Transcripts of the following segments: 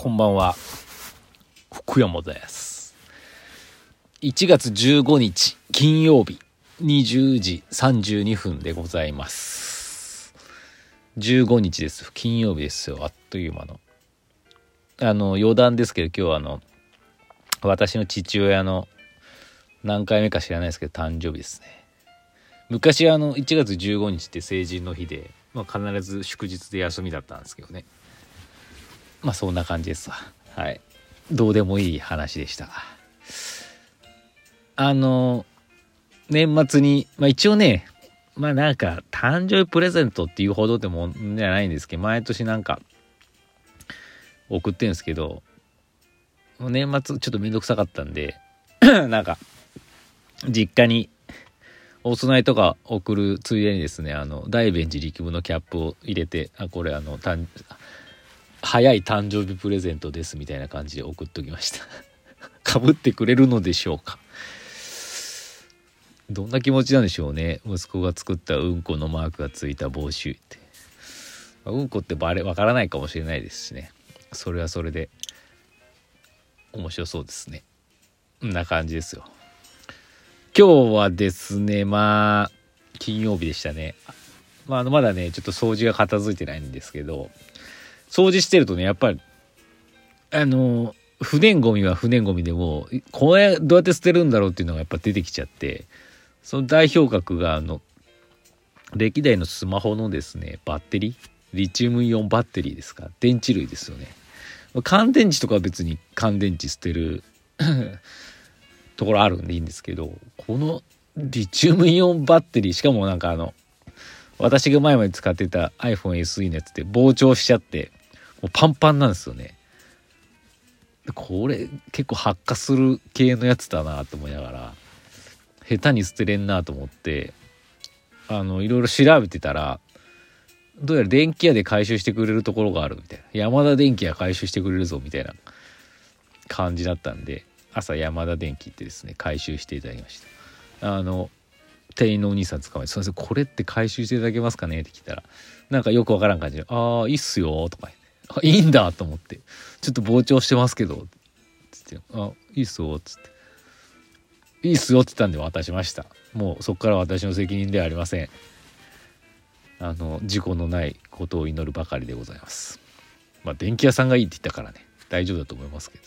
こんばんは、福山です。1月15日金曜日20時32分でございます。15日です。金曜日ですよ。あっという間の余談ですけど、今日は私の父親の何回目か知らないですけど誕生日ですね。昔1月15日って成人の日で、必ず祝日で休みだったんですけどね。そんな感じですわ。はい。どうでもいい話でした。年末に、一応ね、誕生日プレゼントっていうほどでもじゃないんですけど、毎年送ってるんですけど、年末ちょっとめんどくさかったんで、実家にお供えとか送るついでにですね、大便寺力夢のキャップを入れて、これ早い誕生日プレゼントですみたいな感じで送っときましたかぶってくれるのでしょうか。どんな気持ちなんでしょうね。息子が作ったうんこのマークがついた帽子って、うんこってわからないかもしれないですしね。それはそれで面白そうですね。こんな感じですよ。今日はですね、金曜日でしたね。まだね、ちょっと掃除が片付いてないんですけど、掃除してるとね、やっぱり不燃ゴミは不燃ゴミでもこれどうやって捨てるんだろうっていうのがやっぱ出てきちゃって、その代表格が歴代のスマホのですね、バッテリー、リチウムイオンバッテリーですか、電池類ですよね。乾電池とかは別に乾電池捨てるところあるんでいいんですけど、このリチウムイオンバッテリー、しかも私が前まで使ってた iPhone SE のやつって膨張しちゃってもうパンパンなんですよね。これ結構発火する系のやつだなと思いながら、下手に捨てれんなと思って、いろいろ調べてたら、どうやら電気屋で回収してくれるところがあるみたいな、山田電機が回収してくれるぞみたいな感じだったんで、朝山田電機ってですね、回収していただきました。店員のお兄さん捕まえて、すいませんこれって回収していただけますかねって聞いたら、よくわからん感じで、いいっすよとか言って、いいんだと思って、ちょっと膨張してますけどつって、いいっすよつって、いいっすよって言ったんで渡しました。もうそこから私の責任ではありません。事故のないことを祈るばかりでございます。電気屋さんがいいって言ったからね、大丈夫だと思いますけど、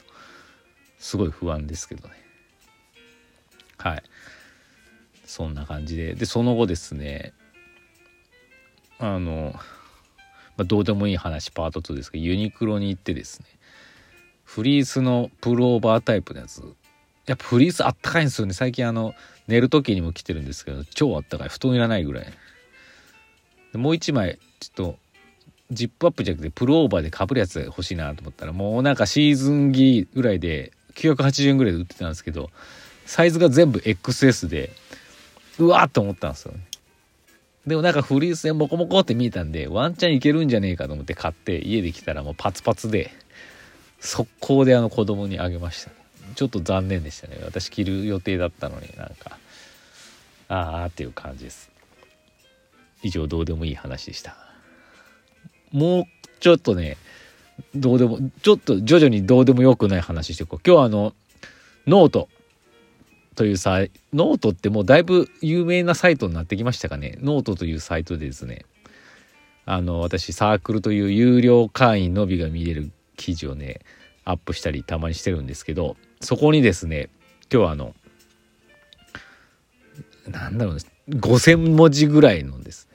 すごい不安ですけどね。はい、そんな感じで、その後ですね、どうでもいい話パート2ですけど、ユニクロに行ってですね、フリースのプルオーバータイプのやつ、やっぱフリースあったかいんですよね。最近寝る時にも着てるんですけど、超あったかい、布団いらないぐらい。もう一枚ちょっとジップアップじゃなくてプルオーバーで被るやつ欲しいなと思ったら、もうシーズン着ぐらいで980円ぐらいで売ってたんですけど、サイズが全部 XS で、うわーっと思ったんですよね。でもフリースでモコモコって見えたんで、ワンチャンいけるんじゃねえかと思って買って、家で来たらもうパツパツで、速攻で子供にあげました。ちょっと残念でしたね。私着る予定だったのにあーっていう感じです。以上、どうでもいい話でした。もうちょっとね、どうでもちょっと徐々にどうでもよくない話していこう。今日はノートというノートってもうだいぶ有名なサイトになってきましたかね。ノートというサイトでですね、私サークルという有料会員のみが見れる記事をね、アップしたりたまにしてるんですけど、そこにですね、今日は5000文字ぐらいのです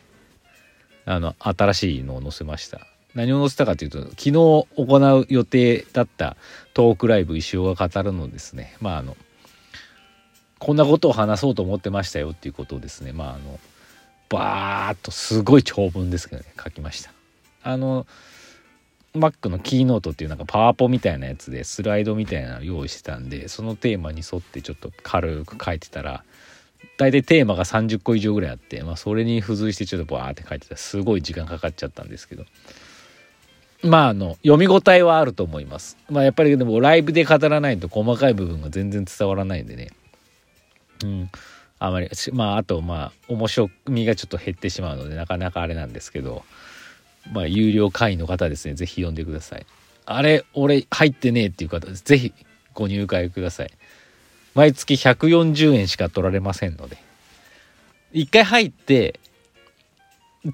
ね、新しいのを載せました。何を載せたかというと、昨日行う予定だったトークライブ石尾が語るのですね、こんなことを話そうと思ってましたよっていうことをですね、バーっとすごい長文ですけどね、書きました。Mac のキーノートっていうパワポみたいなやつでスライドみたいなのを用意してたんで、そのテーマに沿ってちょっと軽く書いてたら、大体テーマが30個以上ぐらいあって、それに付随してちょっとバーって書いてたら、すごい時間かかっちゃったんですけど、読み応えはあると思います。やっぱりでもライブで語らないと細かい部分が全然伝わらないんでね、あまりあと面白みがちょっと減ってしまうので、なかなかあれなんですけど、有料会員の方ですね、ぜひ読んでください。あれ俺入ってねえっていう方、ぜひご入会ください。毎月140円しか取られませんので、一回入って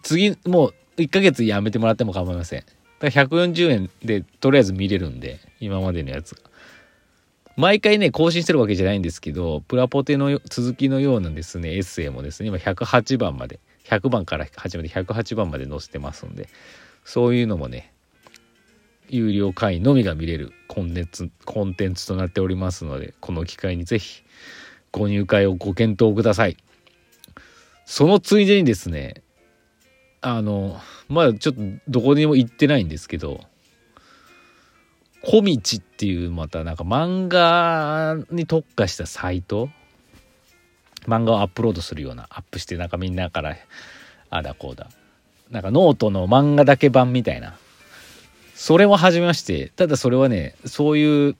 次もう1ヶ月やめてもらっても構いません。だから140円でとりあえず見れるんで、今までのやつが毎回ね更新してるわけじゃないんですけど、プラポテの続きのようなですねエッセイもですね今108番まで、100番から始めて108番まで載せてますんで、そういうのもね有料会員のみが見れるコンテンツとなっておりますので、この機会にぜひご入会をご検討ください。そのついでにですね、まだちょっとどこにも行ってないんですけど、小道っていうまたなんか漫画に特化したサイト、漫画をアップロードするような、アップしてなんかみんなからあだこうだ、なんかノートの漫画だけ版みたいな、それも始めまして。ただそれはね、そういう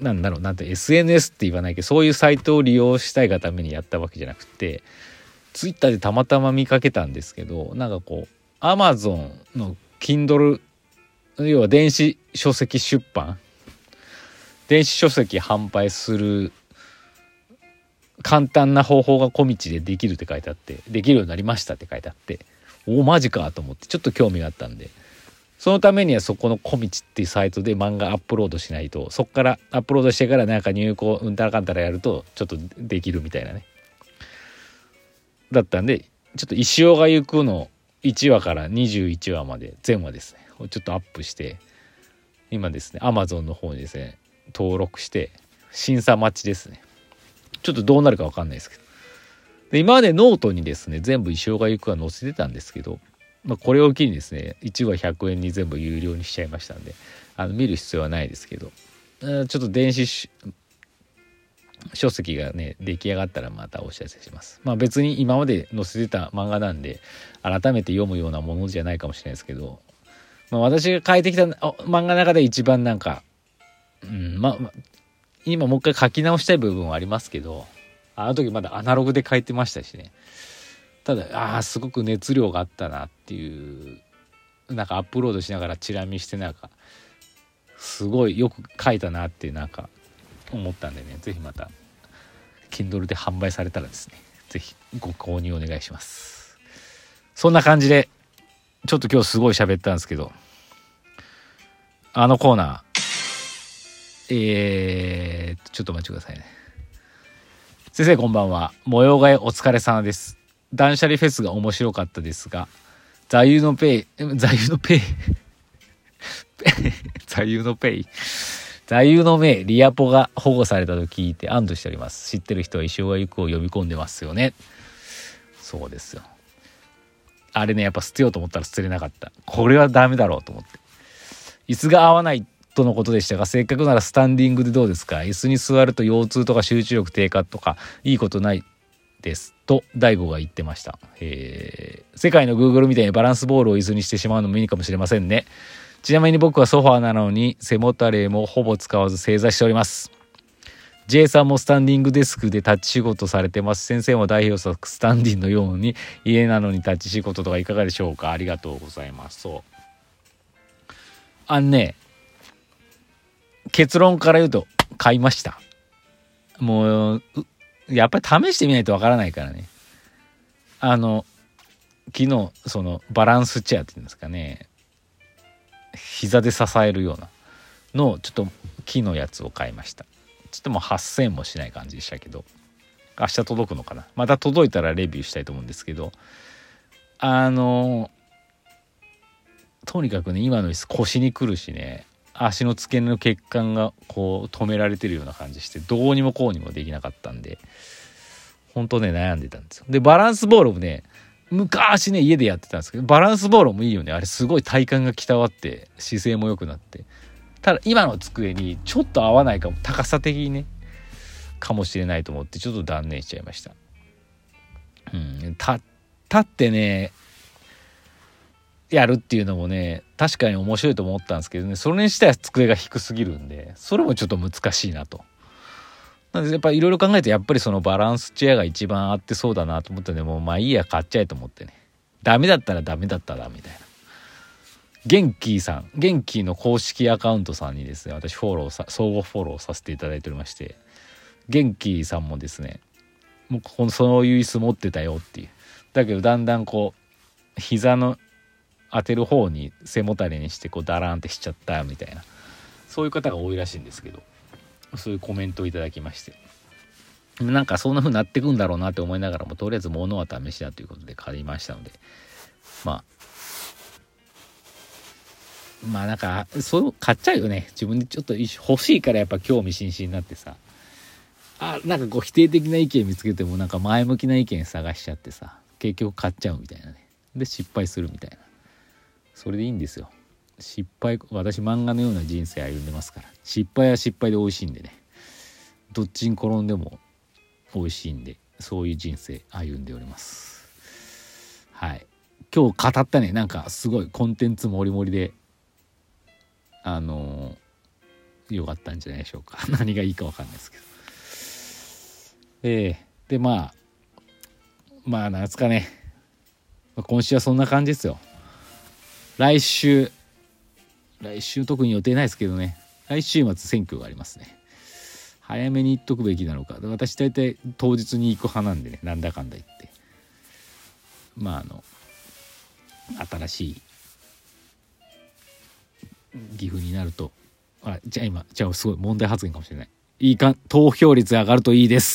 なんだろう、なんて SNS って言わないけど、そういうサイトを利用したいがためにやったわけじゃなくて、ツイッターでたまたま見かけたんですけど、なんかこう Amazon の Kindle、 要は電子書籍出版、電子書籍販売する簡単な方法が小道でできるって書いてあって、できるようになりましたって書いてあって、おおマジかと思ってちょっと興味があったんで、そのためにはそこの小道っていうサイトで漫画アップロードしないと、そっからアップロードしてからなんか入稿うんたらかんたらやるとちょっとできるみたいなね、だったんで、ちょっと石尾が行くの1話から21話まで全話ですね、ちょっとアップして、今ですね Amazon の方にですね登録して審査待ちですね。ちょっとどうなるか分かんないですけど、で今までノートにですね全部石尾が行くは載せてたんですけど、これを機にですね1話100円に全部有料にしちゃいましたんで、見る必要はないですけど、ちょっと電子書籍がね出来上がったらまたお知らせします。まあ別に今まで載せてた漫画なんで改めて読むようなものじゃないかもしれないですけど、まあ、私が書いてきた漫画の中で一番なんか、今もう一回書き直したい部分はありますけど、あの時まだアナログで書いてましたしね。ただすごく熱量があったなっていう、なんかアップロードしながらチラ見してなんかすごいよく書いたなってなんか思ったんでね、ぜひまた Kindle で販売されたらですね、ぜひご購入お願いします。そんな感じでちょっと今日すごい喋ったんですけど、あのコーナー、ちょっとお待ちくださいね。先生こんばんは、模様替えお疲れ様です。断捨離フェスが面白かったですが、座右の銘リアポが保護されたと聞いて安堵しております。知ってる人は石尾が行くを呼び込んでますよね。そうですよ、あれね、やっぱ捨てようと思ったら捨てれなかった。これはダメだろうと思って。椅子が合わないとのことでしたが、せっかくならスタンディングでどうですか。椅子に座ると腰痛とか集中力低下とかいいことないですと大吾が言ってました。世界の Google みたいにバランスボールを椅子にしてしまうのもいいかもしれませんね。ちなみに僕はソファーなのに背もたれもほぼ使わず正座しております。 J さんもスタンディングデスクで立ち仕事されてます。先生も代表作スタンディンのように家なのに立ち仕事とかいかがでしょうか。ありがとうございます。そう、結論から言うと買いました。もうやっぱり試してみないとわからないからね。昨日そのバランスチェアって言うんですかね、膝で支えるようなのをちょっと木のやつを買いました。ちょっともう8000円もしない感じでしたけど、明日届くのかな。また届いたらレビューしたいと思うんですけど、とにかくね今の椅子腰にくるしね、足の付け根の血管がこう止められてるような感じして、どうにもこうにもできなかったんで、本当ね悩んでたんですよ。でバランスボールもね昔ね家でやってたんですけど、バランスボールもいいよね。あれすごい体幹が鍛わって姿勢も良くなって、ただ今の机にちょっと合わないかも、高さ的にねかもしれないと思ってちょっと断念しちゃいました。立ってねやるっていうのもね確かに面白いと思ったんですけどね、それにしては机が低すぎるんで、それもちょっと難しいなと。なのでやっぱりいろいろ考えて、やっぱりそのバランスチェアが一番合ってそうだなと思ってね、もうまあいいや買っちゃえと思ってね、ダメだったらダメだったらみたいなゲンキーさん、ゲンキーの公式アカウントさんにですね、私フォロー相互フォローさせていただいておりまして、ゲンキーさんもですね、もうこのそういう椅子持ってたよっていう、だけどだんだんこう膝の当てる方に背もたれにしてこうダラーンってしちゃったみたいな、そういう方が多いらしいんですけど、そういうコメントをいただきまして、なんかそんな風になってくんだろうなって思いながらも、とりあえず物は試しだということで借りましたので、まあなんかそういうの買っちゃうよね。自分でちょっと欲しいからやっぱ興味津々になってさ、なんかこう否定的な意見見つけてもなんか前向きな意見探しちゃってさ、結局買っちゃうみたいなね。で失敗するみたいな。それでいいんですよ。失敗、私漫画のような人生歩んでますから、失敗は失敗で美味しいんでね、どっちに転んでも美味しいんで、そういう人生歩んでおります。はい、今日語ったね、なんかすごいコンテンツもりもりでよかったんじゃないでしょうか。何がいいか分かんないですけど、でまあなんですかね、今週はそんな感じですよ。来週特に予定ないですけどね、来週末選挙がありますね。早めに言っとくべきなのか、私大体当日に行く派なんでね、なんだかんだ言って、新しい岐阜になると、じゃあすごい問題発言かもしれない。投票率上がるといいです。